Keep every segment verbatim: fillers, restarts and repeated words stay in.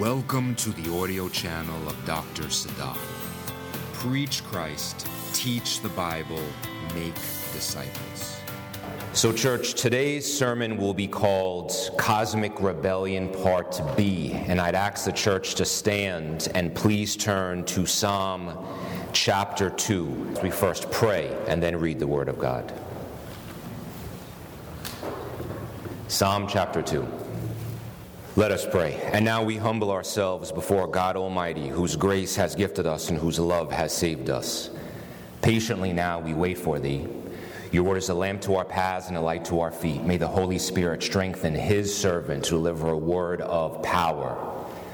Welcome to the audio channel of Doctor Sadaq. Preach Christ, teach the Bible, make disciples. So church, today's sermon will be called Cosmic Rebellion Part B, and I'd ask the church to stand and please turn to Psalm chapter two. We first pray and then read the Word of God. Psalm chapter two. Let us pray. And now we humble ourselves before God Almighty, whose grace has gifted us and whose love has saved us. Patiently now we wait for Thee. Your word is a lamp to our paths and a light to our feet. May the Holy Spirit strengthen His servant to deliver a word of power,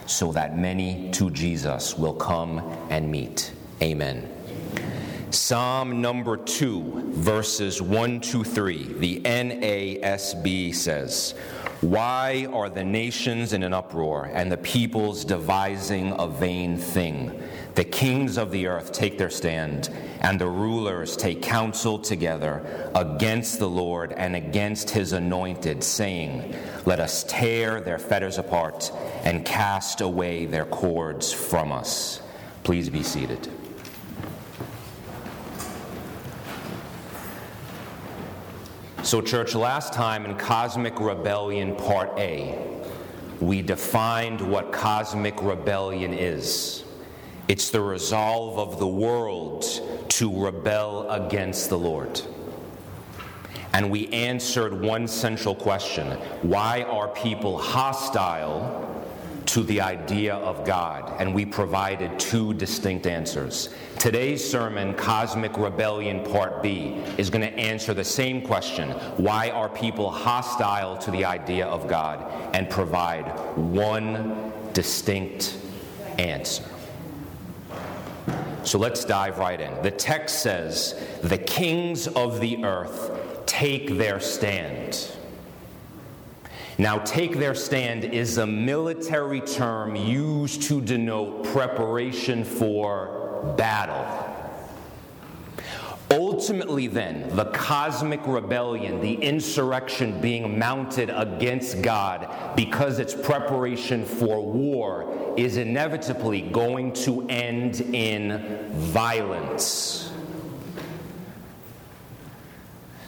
so that many to Jesus will come and meet. Amen. Psalm number two, verses one, two, three. The N A S B says, "Why are the nations in an uproar, and the peoples devising a vain thing? The kings of the earth take their stand, and the rulers take counsel together against the Lord and against His anointed, saying, Let us tear their fetters apart and cast away their cords from us." Please be seated. So church, last time in Cosmic Rebellion Part A, we defined what cosmic rebellion is. It's the resolve of the world to rebel against the Lord. And we answered one central question: why are people hostile to the idea of God? And we provided two distinct answers. Today's sermon, Cosmic Rebellion Part B, is going to answer the same question: why are people hostile to the idea of God? And provide one distinct answer. So let's dive right in. The text says, "The kings of the earth take their stand." Now, take their stand is a military term used to denote preparation for battle. Ultimately, then, the cosmic rebellion, the insurrection being mounted against God because it's preparation for war, is inevitably going to end in violence.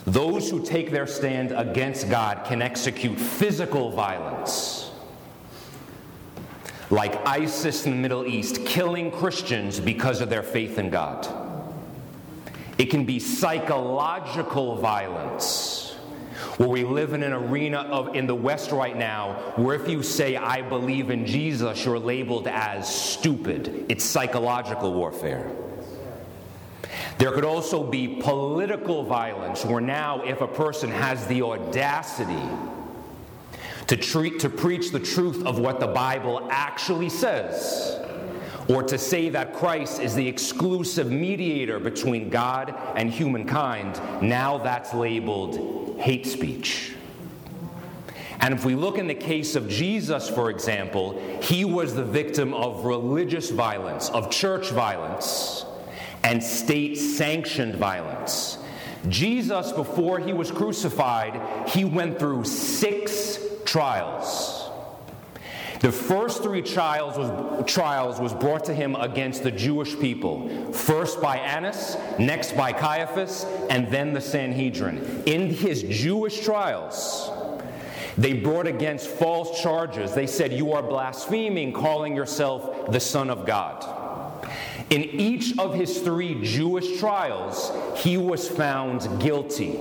Those who take their stand against God can execute physical violence, like ISIS in the Middle East, killing Christians because of their faith in God. It can be psychological violence, where we live in an arena of in the West right now, where if you say, "I believe in Jesus," you're labeled as stupid. It's psychological warfare. There could also be political violence, where now if a person has the audacity to treat, to preach the truth of what the Bible actually says, or to say that Christ is the exclusive mediator between God and humankind, now that's labeled hate speech. And if we look in the case of Jesus, for example, He was the victim of religious violence, of church violence, and state-sanctioned violence. Jesus, before He was crucified, He went through six trials. The first three trials was, trials was brought to Him against the Jewish people, first by Annas, next by Caiaphas, and then the Sanhedrin. In His Jewish trials, they brought against false charges. They said, "You are blaspheming, calling yourself the Son of God." In each of His three Jewish trials, He was found guilty,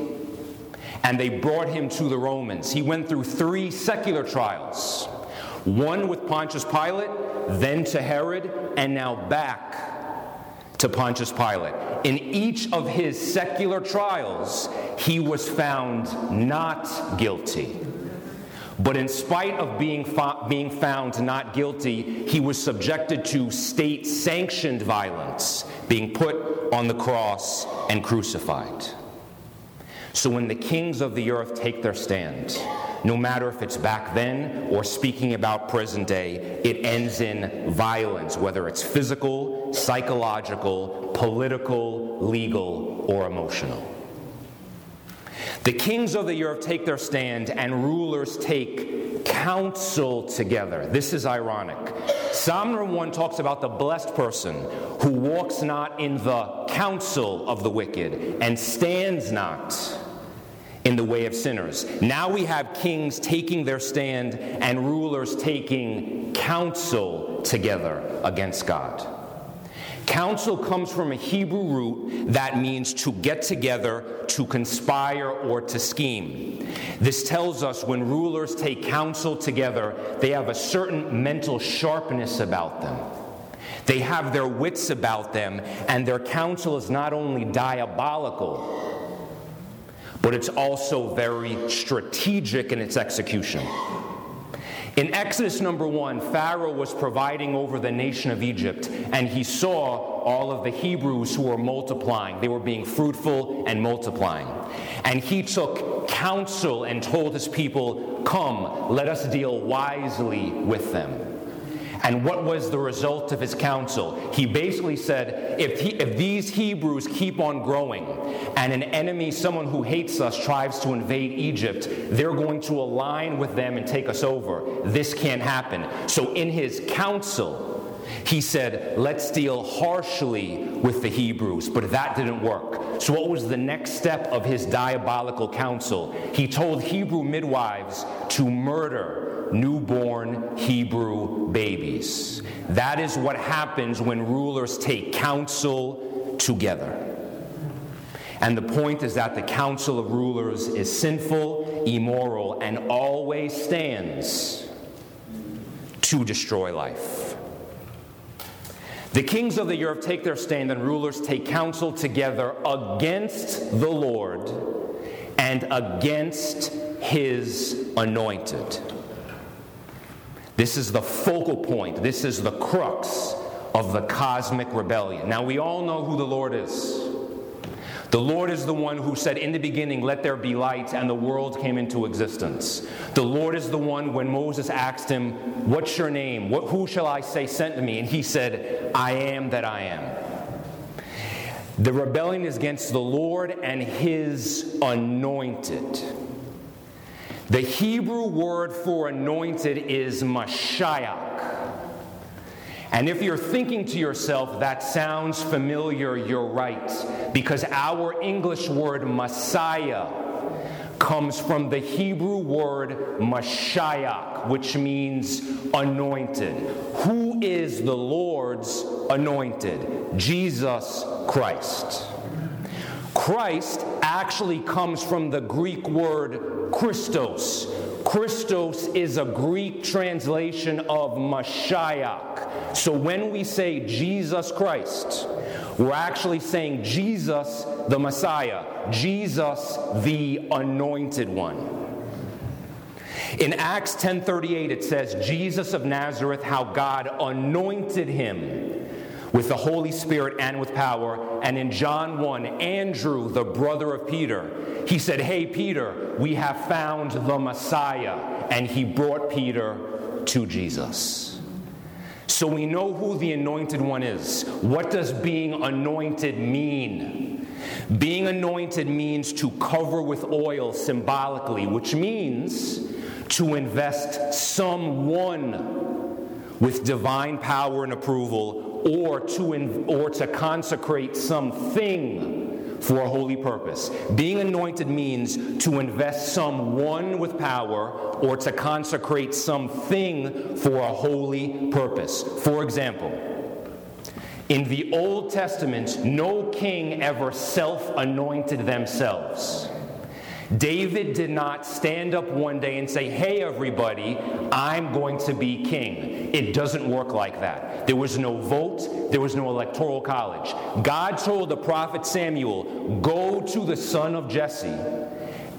and they brought Him to the Romans. He went through three secular trials, one with Pontius Pilate, then to Herod, and now back to Pontius Pilate. In each of His secular trials, He was found not guilty. But in spite of being fo- being found not guilty, He was subjected to state-sanctioned violence, being put on the cross and crucified. So when the kings of the earth take their stand, no matter if it's back then or speaking about present day, it ends in violence, whether it's physical, psychological, political, legal, or emotional. The kings of the earth take their stand, and rulers take counsel together. This is ironic. Psalm one talks about the blessed person who walks not in the counsel of the wicked and stands not in the way of sinners. Now we have kings taking their stand and rulers taking counsel together against God. Counsel comes from a Hebrew root that means to get together, to conspire, or to scheme. This tells us when rulers take counsel together, they have a certain mental sharpness about them. They have their wits about them, and their counsel is not only diabolical, but it's also very strategic in its execution. In Exodus number one, Pharaoh was presiding over the nation of Egypt, and he saw all of the Hebrews who were multiplying. They were being fruitful and multiplying. And he took counsel and told his people, "Come, let us deal wisely with them." And what was the result of his counsel? He basically said, if, he, if these Hebrews keep on growing and an enemy, someone who hates us, tries to invade Egypt, they're going to align with them and take us over. This can't happen. So in his counsel, he said, let's deal harshly with the Hebrews. But that didn't work. So what was the next step of his diabolical counsel? He told Hebrew midwives to murder newborn Hebrew babies. That is what happens when rulers take counsel together. And the point is that the counsel of rulers is sinful, immoral, and always stands to destroy life. The kings of the earth take their stand, and rulers take counsel together against the Lord and against his anointed. This is the focal point. This is the crux of the cosmic rebellion. Now, we all know who the Lord is. The Lord is the one who said, in the beginning, let there be light, and the world came into existence. The Lord is the one when Moses asked him, what's your name? What, who shall I say sent to me? And he said, I am that I am. The rebellion is against the Lord and his anointed. The Hebrew word for anointed is Mashiach. And if you're thinking to yourself, that sounds familiar, you're right. Because our English word Messiah comes from the Hebrew word Mashiach, which means anointed. Who is the Lord's anointed? Jesus Christ. Christ actually comes from the Greek word Christos. Christos is a Greek translation of Mashiach. So when we say Jesus Christ, we're actually saying Jesus the Messiah, Jesus the Anointed One. In Acts ten thirty-eight, it says, Jesus of Nazareth, how God anointed him with the Holy Spirit and with power. And in John one, Andrew, the brother of Peter, he said, hey, Peter, we have found the Messiah. And he brought Peter to Jesus. So we know who the Anointed One is. What does being anointed mean? Being anointed means to cover with oil symbolically, which means to invest someone with divine power and approval, or to in, or to consecrate something for a holy purpose. Being anointed means to invest someone with power or to consecrate something for a holy purpose. For example, in the Old Testament, no king ever self-anointed themselves. David did not stand up one day and say, hey, everybody, I'm going to be king. It doesn't work like that. There was no vote. There was no electoral college. God told the prophet Samuel, go to the son of Jesse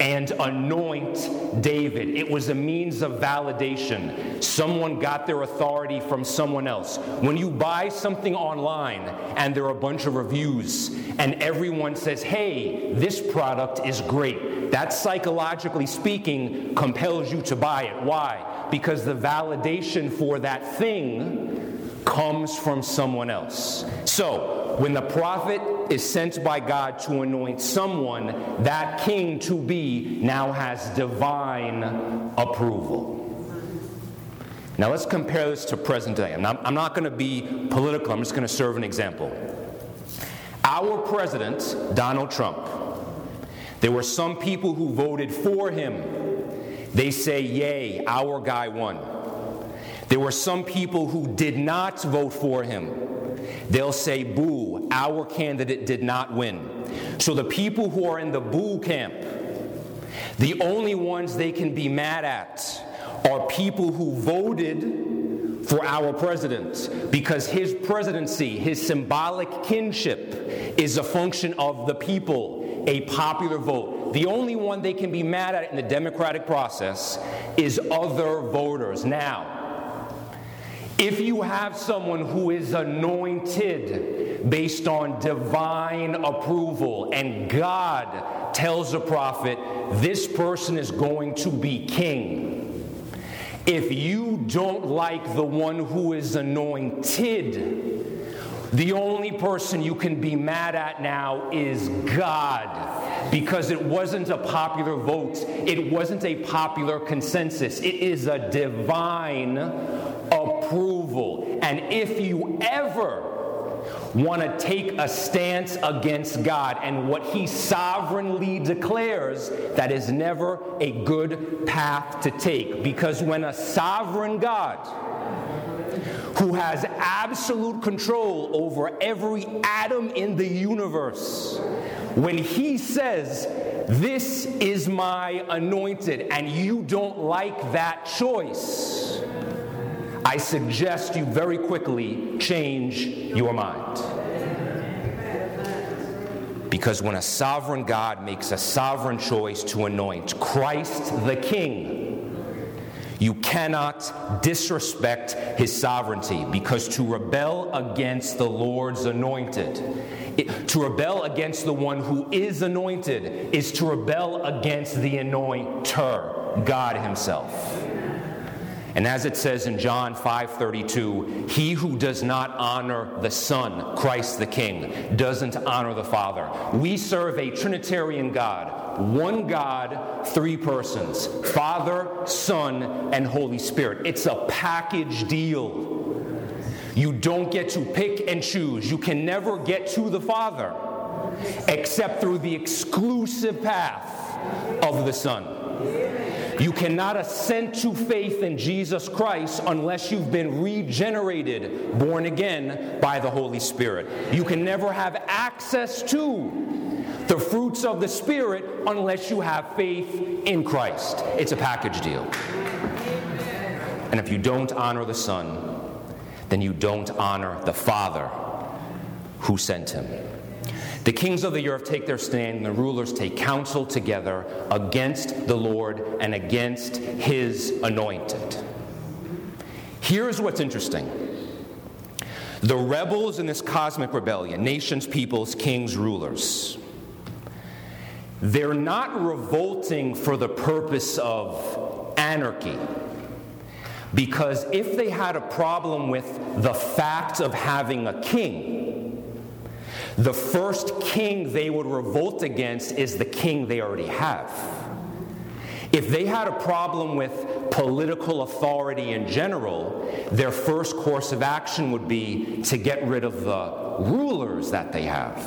and anoint David. It was a means of validation. Someone got their authority from someone else. When you buy something online and there are a bunch of reviews and everyone says, hey, this product is great, that psychologically speaking compels you to buy it. Why? Because the validation for that thing comes from someone else. So When the prophet is sent by God to anoint someone, that king to be now has divine approval. Now let's compare this to present day. I'm not, I'm not going to be political. I'm just going to serve an example. Our president, Donald Trump, there were some people who voted for him. They say, yay, our guy won. There were some people who did not vote for him. They'll say, boo, our candidate did not win. So the people who are in the boo camp, the only ones they can be mad at are people who voted for our president, because his presidency, his symbolic kinship, is a function of the people, a popular vote. The only one they can be mad at in the democratic process is other voters. Now, if you have someone who is anointed based on divine approval and God tells the prophet, this person is going to be king, if you don't like the one who is anointed, the only person you can be mad at now is God, because it wasn't a popular vote. It wasn't a popular consensus. It is a divine approval. And if you ever want to take a stance against God and what he sovereignly declares, that is never a good path to take. Because when a sovereign God, who has absolute control over every atom in the universe, when he says, this is my anointed, and you don't like that choice, I suggest you very quickly change your mind. Because when a sovereign God makes a sovereign choice to anoint Christ the King, you cannot disrespect his sovereignty, because to rebel against the Lord's anointed, it, to rebel against the one who is anointed, is to rebel against the anointer, God himself. And as it says in John five thirty-two, he who does not honor the Son, Christ the King, doesn't honor the Father. We serve a Trinitarian God, one God, three persons, Father, Son, and Holy Spirit. It's a package deal. You don't get to pick and choose. You can never get to the Father except through the exclusive path of the Son. You cannot assent to faith in Jesus Christ unless you've been regenerated, born again by the Holy Spirit. You can never have access to the fruits of the Spirit unless you have faith in Christ. It's a package deal. And if you don't honor the Son, then you don't honor the Father who sent him. The kings of the earth take their stand, and the rulers take counsel together against the Lord and against his anointed. Here's what's interesting. The rebels in this cosmic rebellion, nations, peoples, kings, rulers, they're not revolting for the purpose of anarchy. Because if they had a problem with the fact of having a king, the first king they would revolt against is the king they already have. If they had a problem with political authority in general, their first course of action would be to get rid of the rulers that they have.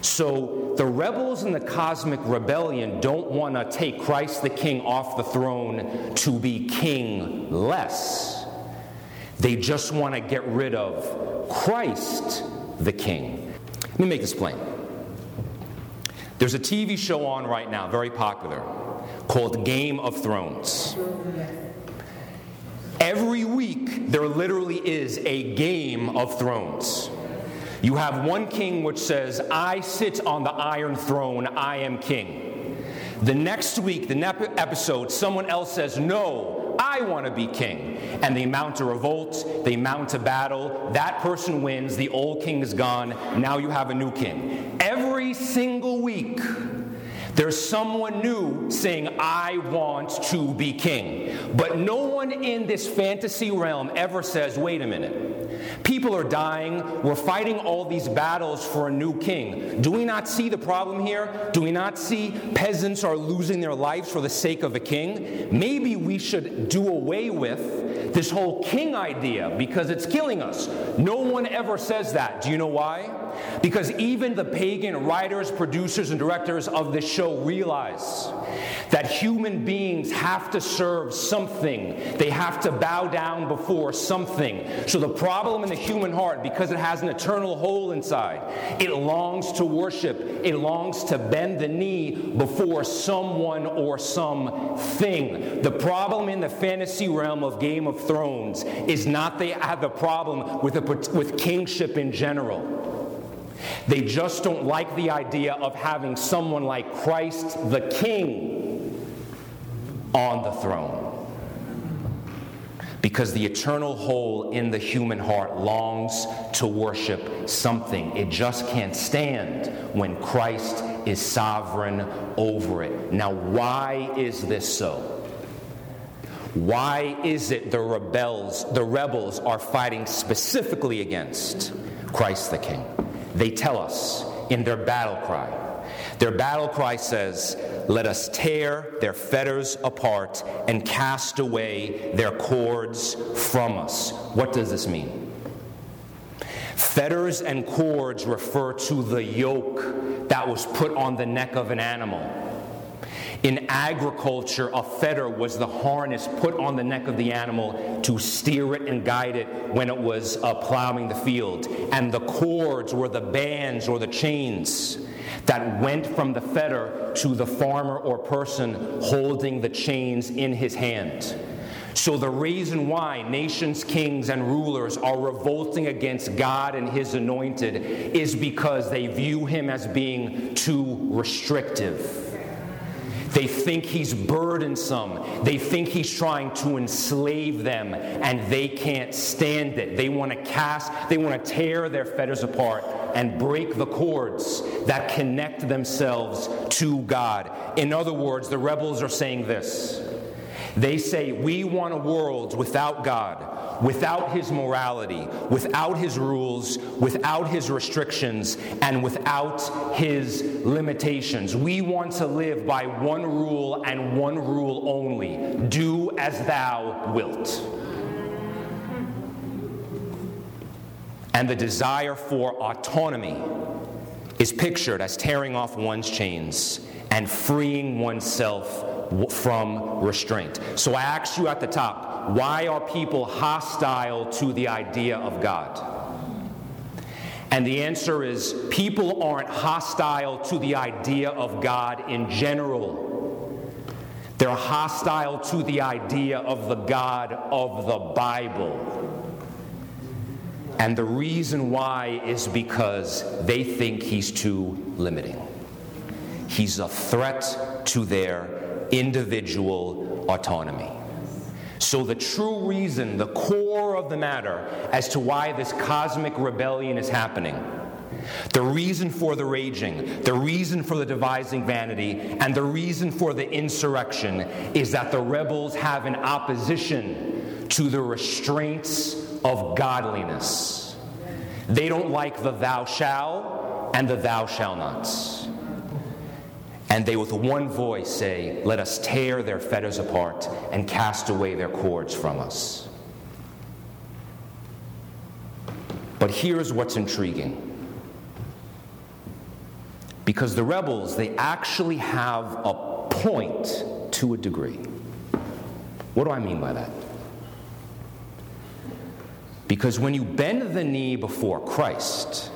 So the rebels in the cosmic rebellion don't want to take Christ the King off the throne to be kingless. They just want to get rid of Christ the King. Let me make this plain. There's a T V show on right now, very popular, called Game of Thrones. Every week, there literally is a Game of Thrones. You have one king which says, I sit on the Iron Throne, I am king. The next week, the next episode, someone else says, no, I want to be king. And they mount a revolt, they mount a battle, that person wins, the old king is gone, now you have a new king. Every single week, There's someone new saying, I want to be king. But no one in this fantasy realm ever says, wait a minute. People are dying. We're fighting all these battles for a new king. Do we not see the problem here? Do we not see peasants are losing their lives for the sake of a king? Maybe we should do away with this whole king idea because it's killing us. No one ever says that. Do you know why? Because even the pagan writers, producers, and directors of this show realize that human beings have to serve something. They have to bow down before something. So the problem in the human heart, because it has an eternal hole inside, it longs to worship. It longs to bend the knee before someone or something. The problem in the fantasy realm of Game of Thrones is not they have the problem with, a, with kingship in general. They just don't like the idea of having someone like Christ the King on the throne. Because the eternal hole in the human heart longs to worship something. It just can't stand when Christ is sovereign over it. Now, why is this so? Why is it the rebels, the rebels are fighting specifically against Christ the King? They tell us in their battle cry. Their battle cry says, let us tear their fetters apart and cast away their cords from us. What does this mean? Fetters and cords refer to the yoke that was put on the neck of an animal. In agriculture, a fetter was the harness put on the neck of the animal to steer it and guide it when it was uh, plowing the field. And the cords were the bands or the chains that went from the fetter to the farmer or person holding the chains in his hand. So the reason why nations, kings, and rulers are revolting against God and his anointed is because they view him as being too restrictive. They think he's burdensome. They think he's trying to enslave them, and they can't stand it. They want to cast, they want to tear their fetters apart and break the cords that connect themselves to God. In other words, the rebels are saying this. They say, we want a world without God, without his morality, without his rules, without his restrictions, and without his limitations. We want to live by one rule and one rule only. Do as thou wilt. And the desire for autonomy is pictured as tearing off one's chains and freeing oneself from restraint. So I asked you at the top, why are people hostile to the idea of God? And the answer is, people aren't hostile to the idea of God in general. They're hostile to the idea of the God of the Bible. And the reason why is because they think he's too limiting. He's a threat to their individual autonomy. So the true reason, the core of the matter as to why this cosmic rebellion is happening, the reason for the raging, the reason for the devising vanity, and the reason for the insurrection is that the rebels have an opposition to the restraints of godliness. They don't like the thou shall and the thou shall nots. And they with one voice say, let us tear their fetters apart and cast away their cords from us. But here's what's intriguing. Because the rebels, they actually have a point to a degree. What do I mean by that? Because when you bend the knee before Christ,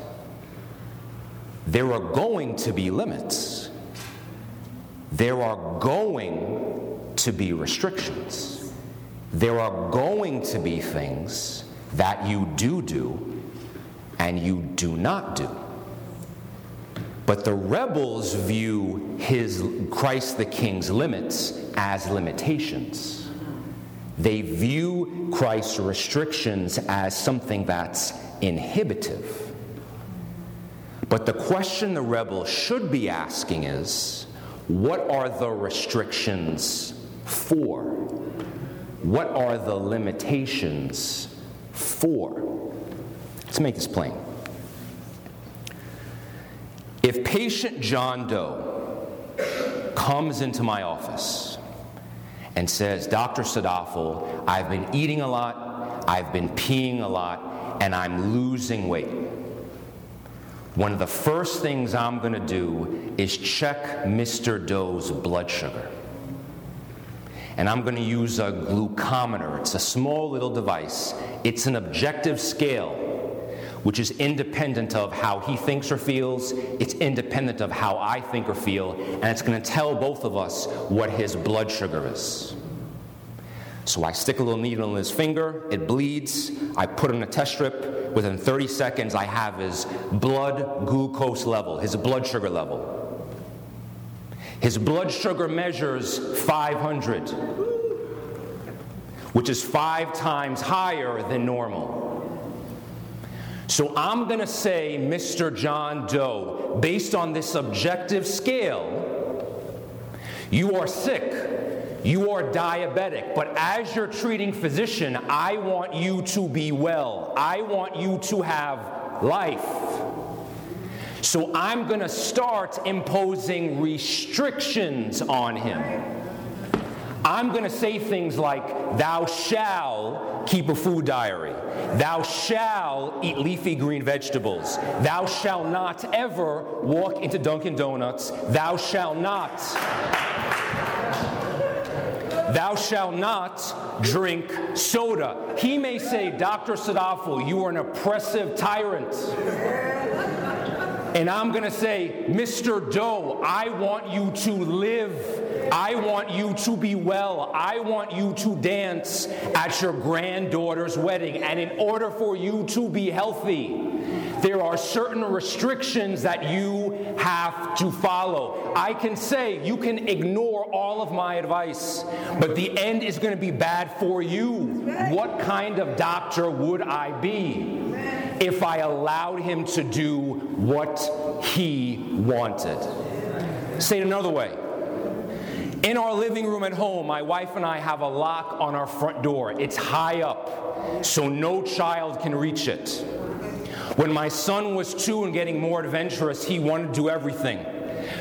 there are going to be limits. There are going to be restrictions. There are going to be things that you do do and you do not do. But the rebels view his Christ the King's limits as limitations. They view Christ's restrictions as something that's inhibitive. But the question the rebels should be asking is, What are the restrictions for? What are the limitations for? Let's make this plain. If patient John Doe comes into my office and says, Doctor Sadafel, I've been eating a lot, I've been peeing a lot, and I'm losing weight, one of the first things I'm going to do is check Mister Doe's blood sugar. And I'm going to use a glucometer. It's a small little device. It's an objective scale, which is independent of how he thinks or feels. It's independent of how I think or feel. And it's going to tell both of us what his blood sugar is. So I stick a little needle in his finger, it bleeds, I put in a test strip, within thirty seconds I have his blood glucose level, his blood sugar level. His blood sugar measures five hundred, which is five times higher than normal. So I'm going to say, Mister John Doe, based on this objective scale, you are sick. You are diabetic, but as your treating physician, I want you to be well. I want you to have life. So I'm going to start imposing restrictions on him. I'm going to say things like, thou shall keep a food diary. Thou shall eat leafy green vegetables. Thou shall not ever walk into Dunkin' Donuts. Thou shall not... Thou shalt not drink soda. He may say, Doctor Sadafel, you are an oppressive tyrant. And I'm going to say, Mister Doe, I want you to live. I want you to be well. I want you to dance at your granddaughter's wedding. And in order for you to be healthy, there are certain restrictions that you have to follow. I can say you can ignore all of my advice, but the end is going to be bad for you. What kind of doctor would I be if I allowed him to do what he wanted? Say it another way. In our living room at home, my wife and I have a lock on our front door. It's high up, so no child can reach it. When my son was two and getting more adventurous, he wanted to do everything.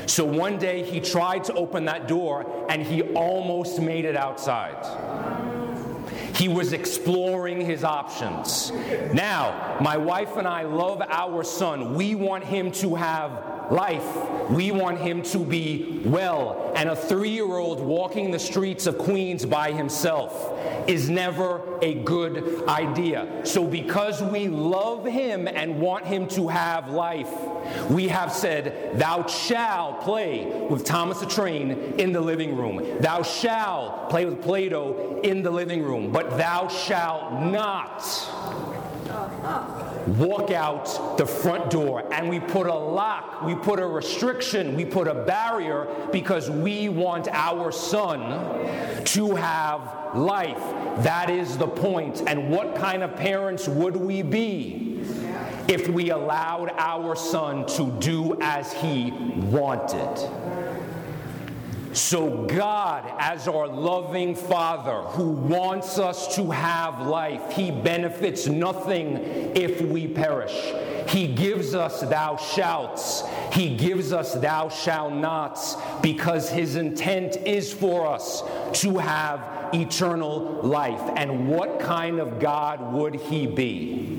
So one day he tried to open that door and he almost made it outside. He was exploring his options. Now, my wife and I love our son. We want him to have life. We want him to be well. And a three-year-old walking the streets of Queens by himself is never a good idea. So because we love him and want him to have life, we have said, thou shalt play with Thomas the Train in the living room. Thou shalt play with Play-Doh in the living room. But thou shalt not walk out the front door. And we put a lock, we put a restriction, we put a barrier because we want our son to have life. That is the point. And what kind of parents would we be if we allowed our son to do as he wanted? So God, as our loving Father who wants us to have life, he benefits nothing if we perish. He gives us thou shalt. He gives us thou shalt not because his intent is for us to have eternal life. And what kind of God would he be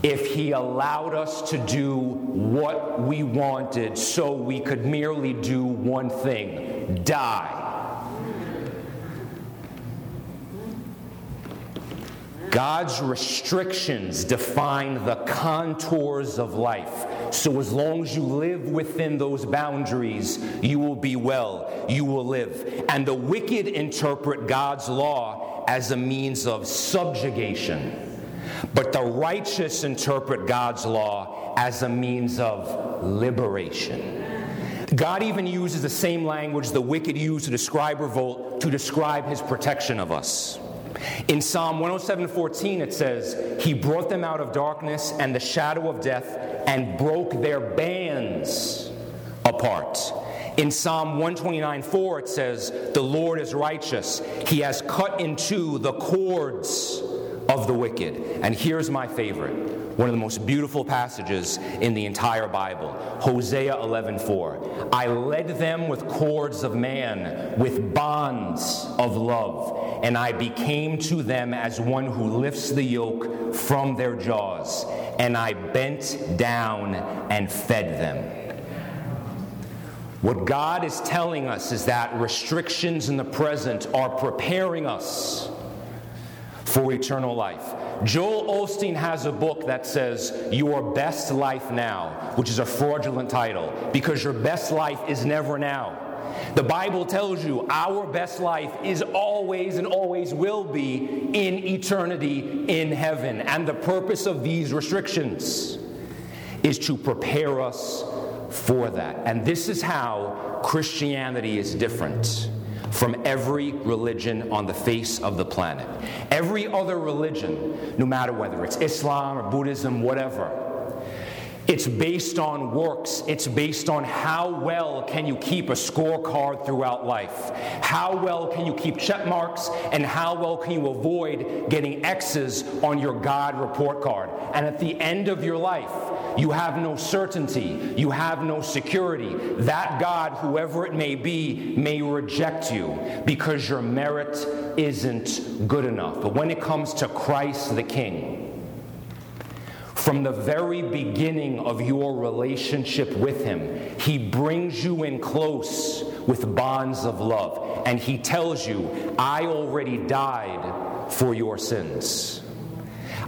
if he allowed us to do what we wanted so we could merely do one thing, die? God's restrictions define the contours of life. So as long as you live within those boundaries, you will be well, you will live. And the wicked interpret God's law as a means of subjugation. But the righteous interpret God's law as a means of liberation. God even uses the same language the wicked use to describe revolt to describe his protection of us. In Psalm one oh seven fourteen, it says, he brought them out of darkness and the shadow of death and broke their bands apart. In Psalm one twenty-nine four, it says, "The Lord is righteous. He has cut in two the cords of the wicked." And here's my favorite, one of the most beautiful passages in the entire Bible, Hosea eleven four. "I led them with cords of man, with bonds of love, and I became to them as one who lifts the yoke from their jaws, and I bent down and fed them." What God is telling us is that restrictions in the present are preparing us for eternal life. Joel Osteen has a book that says, "Your Best Life Now," which is a fraudulent title, because your best life is never now. The Bible tells you our best life is always and always will be in eternity in heaven. And the purpose of these restrictions is to prepare us for that. And this is how Christianity is different from every religion on the face of the planet. Every other religion, no matter whether it's Islam or Buddhism, whatever, it's based on works. It's based on how well can you keep a scorecard throughout life. How well can you keep check marks, and how well can you avoid getting X's on your God report card. And at the end of your life, you have no certainty. You have no security. That God, whoever it may be, may reject you because your merit isn't good enough. But when it comes to Christ the King, from the very beginning of your relationship with him, he brings you in close with bonds of love. And he tells you, "I already died for your sins.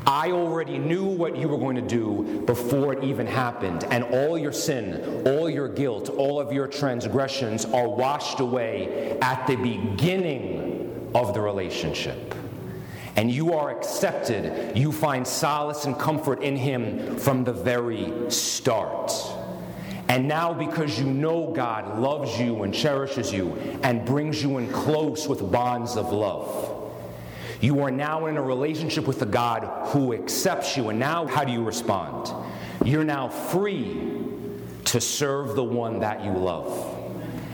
I already knew what you were going to do before it even happened. And all your sin, all your guilt, all of your transgressions are washed away at the beginning of the relationship. And you are accepted. You find solace and comfort in him from the very start. And now, because you know God loves you and cherishes you and brings you in close with bonds of love, you are now in a relationship with the God who accepts you. And now, how do you respond? You're now free to serve the one that you love.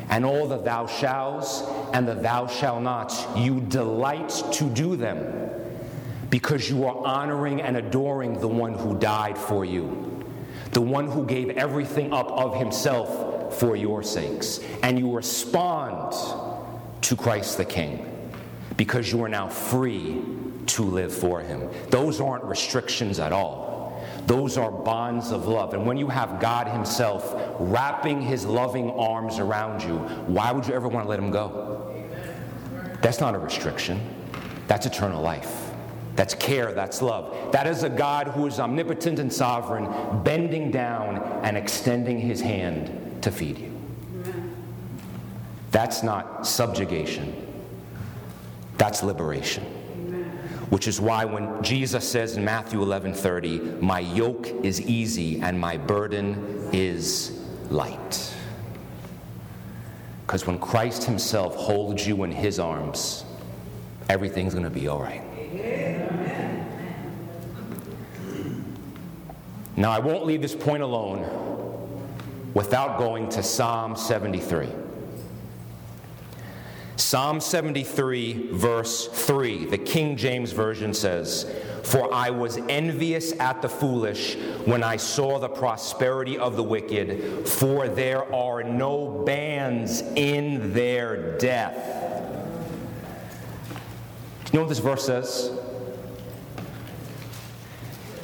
And all the thou shalls and the thou shall nots, you delight to do them because you are honoring and adoring the one who died for you, the one who gave everything up of himself for your sakes. And you respond to Christ the King because you are now free to live for him. Those aren't restrictions at all. Those are bonds of love. And when you have God himself wrapping his loving arms around you, why would you ever want to let him go? That's not a restriction. That's eternal life. That's care. That's love. That is a God who is omnipotent and sovereign, bending down and extending his hand to feed you. That's not subjugation. That's liberation. Which is why when Jesus says in Matthew eleven thirty, "My yoke is easy and my burden is light." Because when Christ himself holds you in his arms, everything's going to be all right. Now, I won't leave this point alone without going to Psalm seventy-three. Psalm seventy-three, verse three, the King James Version says, "For I was envious at the foolish when I saw the prosperity of the wicked, for there are no bands in their death." You know what this verse says?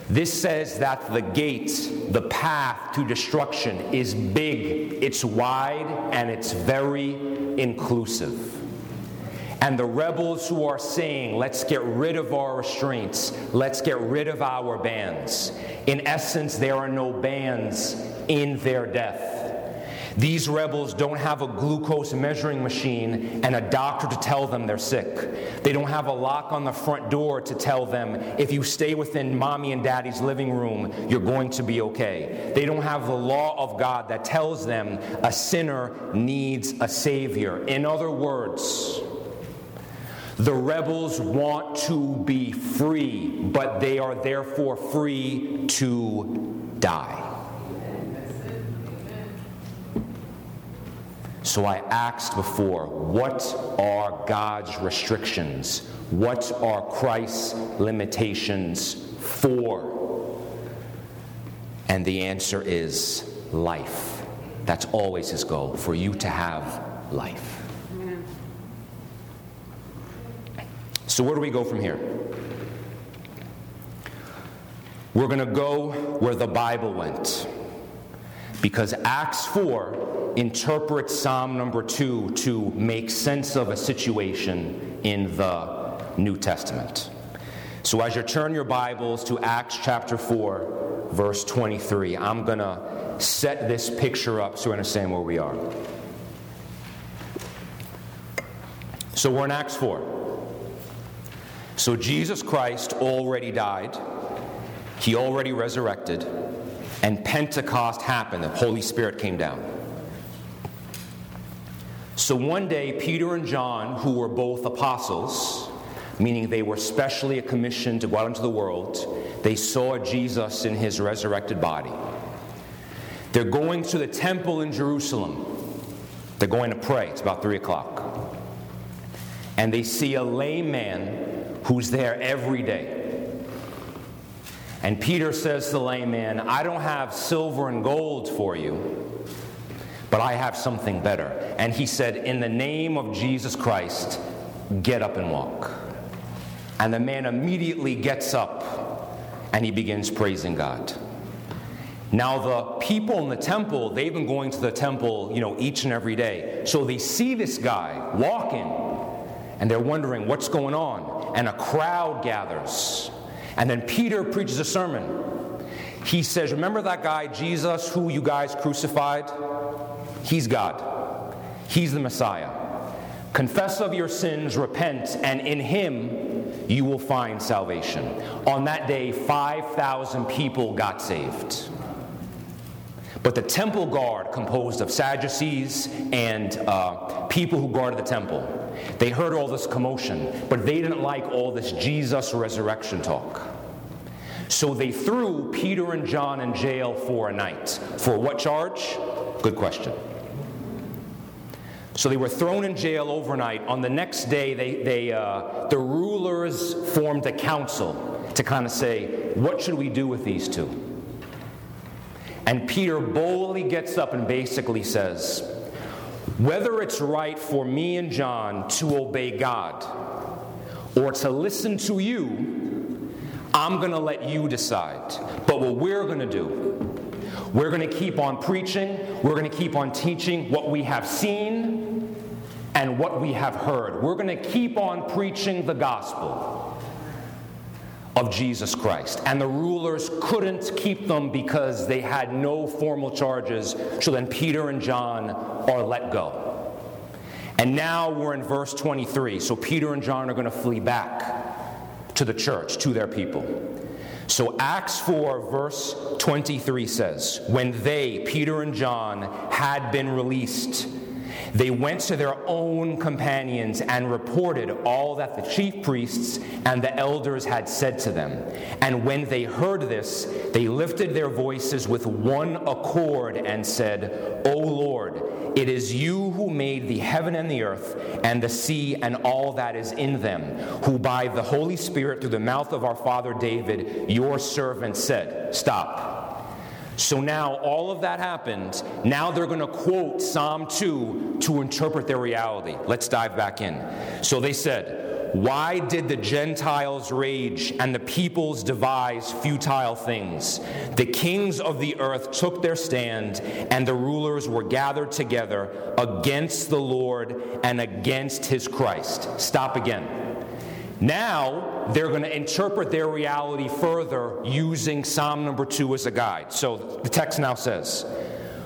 This says that the gate, the path to destruction, is big, it's wide, and it's very inclusive. And the rebels who are saying, "Let's get rid of our restraints, let's get rid of our bands," in essence, there are no bands in their death. These rebels don't have a glucose measuring machine and a doctor to tell them they're sick. They don't have a lock on the front door to tell them, "If you stay within mommy and daddy's living room, you're going to be okay." They don't have the law of God that tells them a sinner needs a savior. In other words, the rebels want to be free, but they are therefore free to die. So I asked before, what are God's restrictions? What are Christ's limitations for? And the answer is life. That's always his goal, for you to have life. So where do we go from here? We're going to go where the Bible went, because Acts four interprets Psalm number two to make sense of a situation in the New Testament. So as you turn your Bibles to Acts chapter four, verse twenty-three, I'm going to set this picture up so you understand where we are. So we're in Acts four. So Jesus Christ already died, he already resurrected, and Pentecost happened, the Holy Spirit came down. So one day, Peter and John, who were both apostles, meaning they were specially commissioned to go out into the world, they saw Jesus in his resurrected body. They're going to the temple in Jerusalem. They're going to pray. It's about three o'clock. And they see a lame man who's there every day. And Peter says to the lame man, I don't have silver and gold for you, but I have something better. And he said, in the name of Jesus Christ, get up and walk. And the man immediately gets up and he begins praising God. Now the people in the temple, they've been going to the temple, you know, each and every day. So they see this guy walking, and they're wondering what's going on. And a crowd gathers. And then Peter preaches a sermon. He says, remember that guy, Jesus, who you guys crucified? He's God. He's the Messiah. Confess of your sins, repent, and in him you will find salvation. On that day, five thousand people got saved. But the temple guard, composed of Sadducees and uh, people who guarded the temple, they heard all this commotion, but they didn't like all this Jesus resurrection talk. So they threw Peter and John in jail for a night. For what charge? Good question. So they were thrown in jail overnight. On the next day, they, they uh, the rulers formed a council to kind of say, what should we do with these two? And Peter boldly gets up and basically says, whether it's right for me and John to obey God or to listen to you, I'm going to let you decide. But what we're going to do, we're going to keep on preaching, we're going to keep on teaching what we have seen and what we have heard. We're going to keep on preaching the gospel of Jesus Christ. And the rulers couldn't keep them because they had no formal charges. So then Peter and John are let go. And now we're in verse twenty-three. So Peter and John are going to flee back to the church, to their people. So Acts four verse twenty-three says, when they, Peter and John, had been released, they went to their own companions and reported all that the chief priests and the elders had said to them. And when they heard this, they lifted their voices with one accord and said, O Lord, it is you who made the heaven and the earth and the sea and all that is in them, who by the Holy Spirit through the mouth of our father David, your servant, said, stop. So now all of that happened. Now they're going to quote Psalm two to interpret their reality. Let's dive back in. So they said, why did the Gentiles rage and the peoples devise futile things? The kings of the earth took their stand, and the rulers were gathered together against the Lord and against his Christ. Stop again. Now, they're going to interpret their reality further using Psalm number two as a guide. So the text now says,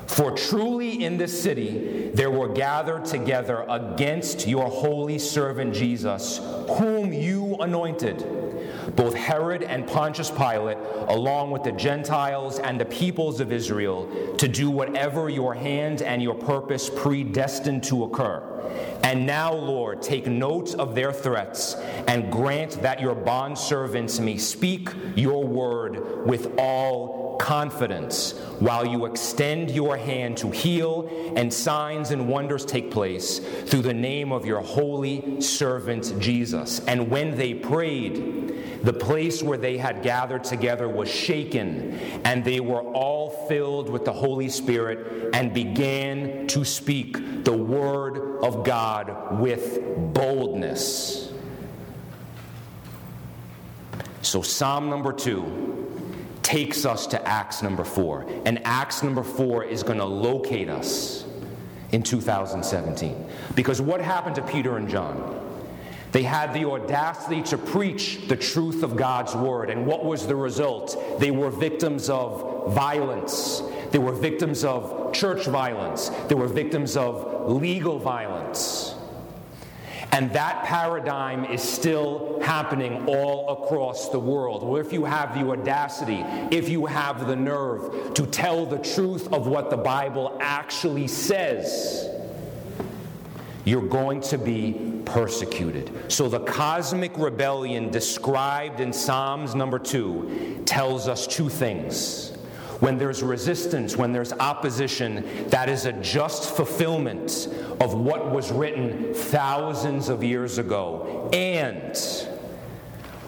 for truly in this city there were gathered together against your holy servant Jesus, whom you anointed, both Herod and Pontius Pilate, along with the Gentiles and the peoples of Israel, to do whatever your hand and your purpose predestined to occur. And now, Lord, take note of their threats and grant that your bondservants may speak your word with all confidence while you extend your hand to heal, and signs and wonders take place through the name of your holy servant Jesus. And when they prayed, the place where they had gathered together was shaken, and they were all filled with the Holy Spirit and began to speak the word of God with boldness. So Psalm number two takes us to Acts number four. And Acts number four is going to locate us in two thousand seventeen. Because what happened to Peter and John? They had the audacity to preach the truth of God's word. And what was the result? They were victims of violence. They were victims of church violence. They were victims of legal violence. And that paradigm is still happening all across the world. Well, if you have the audacity, if you have the nerve to tell the truth of what the Bible actually says, you're going to be persecuted. So the cosmic rebellion described in Psalms number two tells us two things. When there's resistance, when there's opposition, that is a just fulfillment of what was written thousands of years ago. And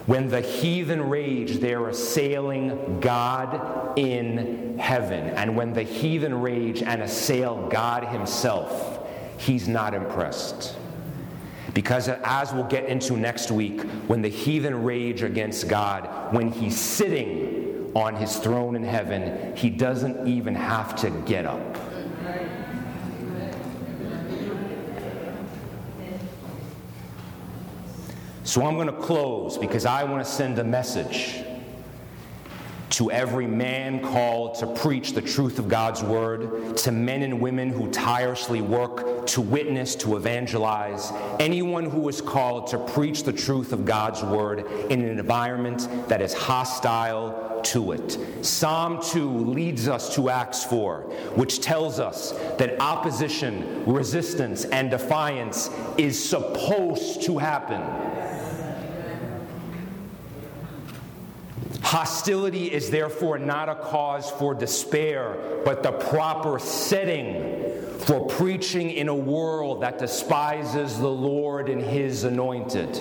when the heathen rage, they're assailing God in heaven. And when the heathen rage and assail God himself, he's not impressed. Because as we'll get into next week, when the heathen rage against God, when he's sitting on his throne in heaven, he doesn't even have to get up. So I'm going to close because I want to send a message to every man called to preach the truth of God's word, to men and women who tirelessly work to witness, to evangelize, anyone who is called to preach the truth of God's word in an environment that is hostile to it. Psalm two leads us to Acts four, which tells us that opposition, resistance, and defiance is supposed to happen. Hostility is therefore not a cause for despair, but the proper setting for preaching in a world that despises the Lord and his anointed.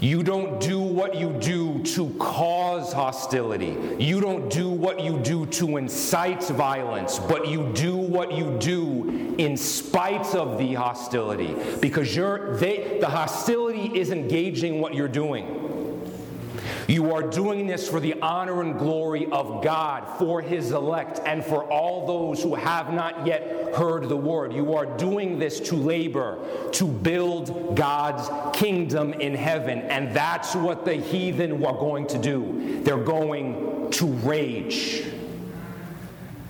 You don't do what you do to cause hostility. You don't do what you do to incite violence, but you do what you do in spite of the hostility, because you're, they, the hostility is engaging what you're doing. You are doing this for the honor and glory of God, for his elect, and for all those who have not yet heard the word. You are doing this to labor, to build God's kingdom in heaven. And that's what the heathen were going to do. They're going to rage.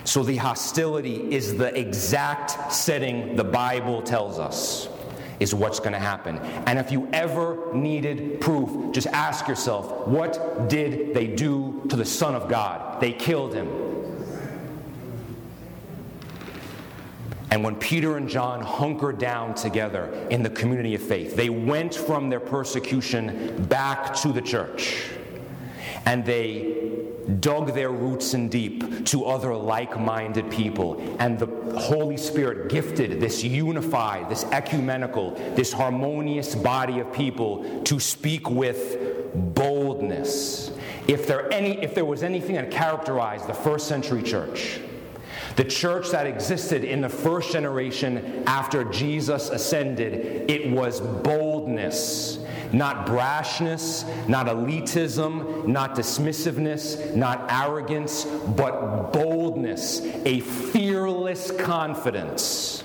So the hostility is the exact setting the Bible tells us is what's going to happen. And if you ever needed proof, just ask yourself, what did they do to the Son of God? They killed him. And when Peter and John hunkered down together in the community of faith, they went from their persecution back to the church. And they dug their roots in deep to other like-minded people. And the Holy Spirit gifted this unified, this ecumenical, this harmonious body of people to speak with boldness. If there any, if there was anything that characterized the first century church, the church that existed in the first generation after Jesus ascended, it was boldness. Not brashness, not elitism, not dismissiveness, not arrogance, but boldness, a fearless confidence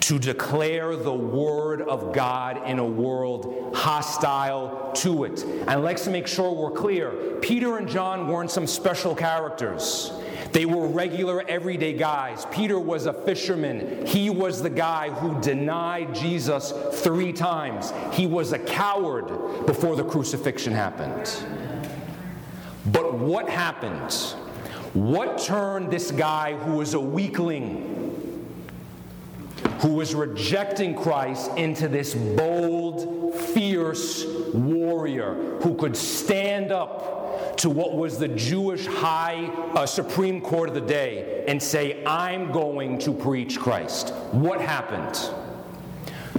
to declare the word of God in a world hostile to it. And let's make sure we're clear. Peter and John weren't some special characters. They were regular, everyday guys. Peter was a fisherman. He was the guy who denied Jesus three times. He was a coward before the crucifixion happened. But what happened? What turned this guy who was a weakling, who was rejecting Christ, into this bold fierce warrior who could stand up to what was the Jewish high uh, Supreme Court of the day and say, I'm going to preach Christ. What happened?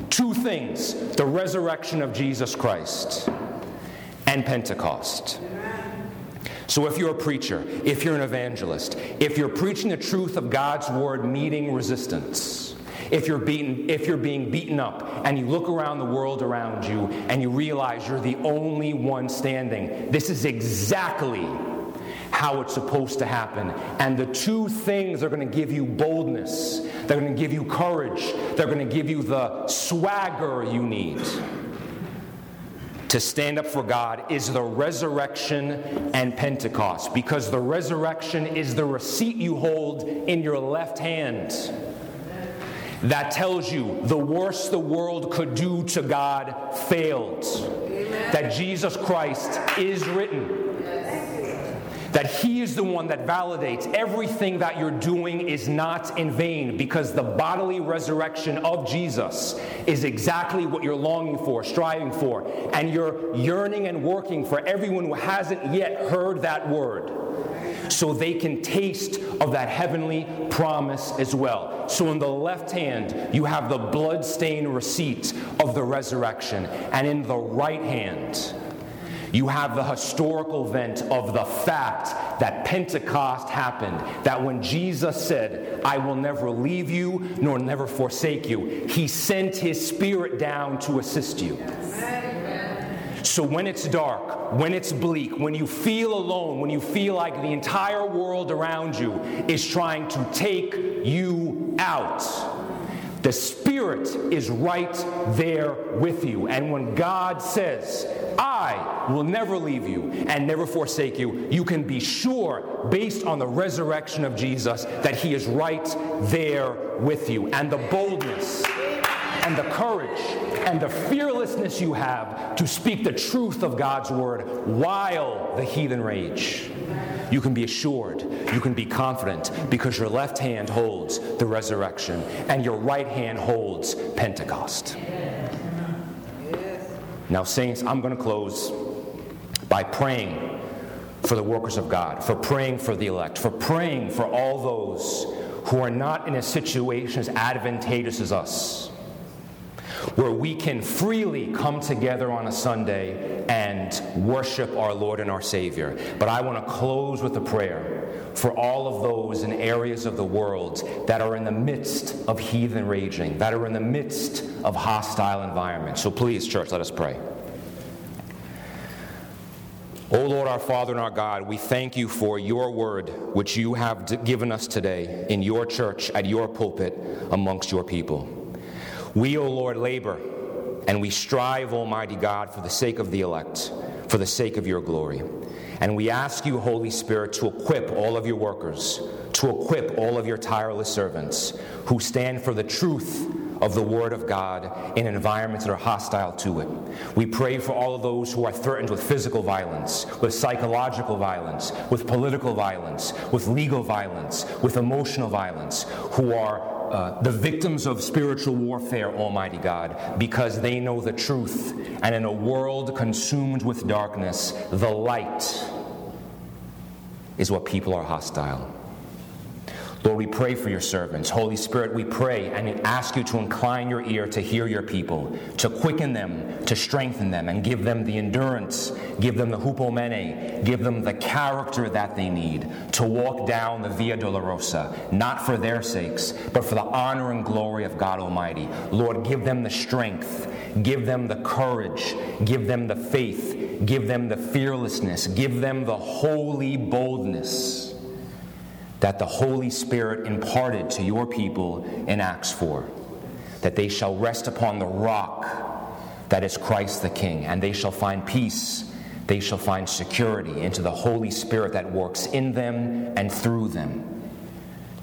Two things: the resurrection of Jesus Christ and Pentecost. So if you're a preacher, if you're an evangelist, if you're preaching the truth of God's word meeting resistance, if you're beaten, if you're being beaten up and you look around the world around you and you realize you're the only one standing, this is exactly how it's supposed to happen. And the two things are going to give you boldness. They're going to give you courage. They're going to give you the swagger you need to stand up for God is the resurrection and Pentecost, because the resurrection is the receipt you hold in your left hand that tells you the worst the world could do to God failed. Amen. That Jesus Christ is written. Yes. That He is the one that validates everything that you're doing is not in vain, because the bodily resurrection of Jesus is exactly what you're longing for, striving for, and you're yearning and working for everyone who hasn't yet heard that word, so they can taste of that heavenly promise as well. So in the left hand, you have the blood-stained receipt of the resurrection, and in the right hand, you have the historical event of the fact that Pentecost happened, that when Jesus said, I will never leave you nor never forsake you, He sent His Spirit down to assist you. So when it's dark, when it's bleak, when you feel alone, when you feel like the entire world around you is trying to take you out, the Spirit is right there with you. And when God says, I will never leave you and never forsake you, you can be sure, based on the resurrection of Jesus, that He is right there with you. And the boldness and the courage and the fearlessness you have to speak the truth of God's word while the heathen rage, you can be assured, you can be confident, because your left hand holds the resurrection and your right hand holds Pentecost. Now, saints, I'm going to close by praying for the workers of God, for praying for the elect, for praying for all those who are not in a situation as advantageous as us, where we can freely come together on a Sunday and worship our Lord and our Savior. But I want to close with a prayer for all of those in areas of the world that are in the midst of heathen raging, that are in the midst of hostile environments. So please, church, let us pray. O Lord, our Father and our God, we thank You for Your word, which You have given us today in Your church, at Your pulpit, amongst Your people. We, O Lord, labor, and we strive, Almighty God, for the sake of the elect, for the sake of Your glory. And we ask You, Holy Spirit, to equip all of Your workers, to equip all of Your tireless servants who stand for the truth of the Word of God in environments that are hostile to it. We pray for all of those who are threatened with physical violence, with psychological violence, with political violence, with legal violence, with emotional violence, who are Uh, the victims of spiritual warfare, Almighty God, because they know the truth. And in a world consumed with darkness, the light is what people are hostile. Lord, we pray for Your servants. Holy Spirit, we pray and ask You to incline Your ear to hear Your people, to quicken them, to strengthen them, and give them the endurance, give them the hupomene, give them the character that they need to walk down the Via Dolorosa, not for their sakes, but for the honor and glory of God Almighty. Lord, give them the strength, give them the courage, give them the faith, give them the fearlessness, give them the holy boldness that the Holy Spirit imparted to Your people in Acts four, that they shall rest upon the rock that is Christ the King, and they shall find peace, they shall find security into the Holy Spirit that works in them and through them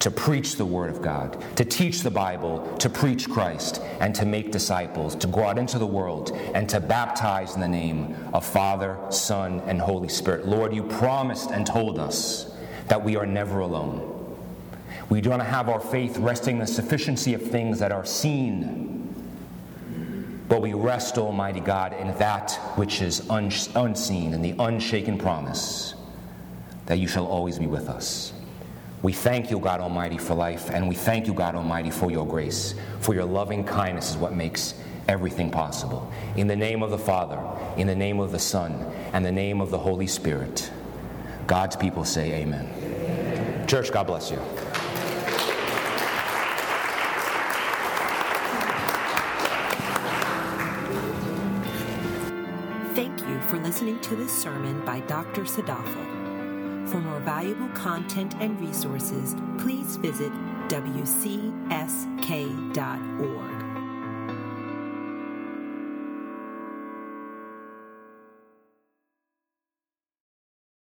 to preach the Word of God, to teach the Bible, to preach Christ, and to make disciples, to go out into the world and to baptize in the name of Father, Son, and Holy Spirit. Lord, You promised and told us that we are never alone. We don't have our faith resting in the sufficiency of things that are seen, But we rest, Almighty God, in that which is un- unseen, in the unshaken promise that you shall always be with us. We thank you, God Almighty, for life, and we thank you, God Almighty, for your grace, for your loving kindness is what makes everything possible. In the name of the Father, in the name of the Son, and the name of the Holy Spirit, God's people say amen. Amen. Church, God bless you. Thank you for listening to this sermon by Doctor Sadaq. For more valuable content and resources, please visit w c s k dot org.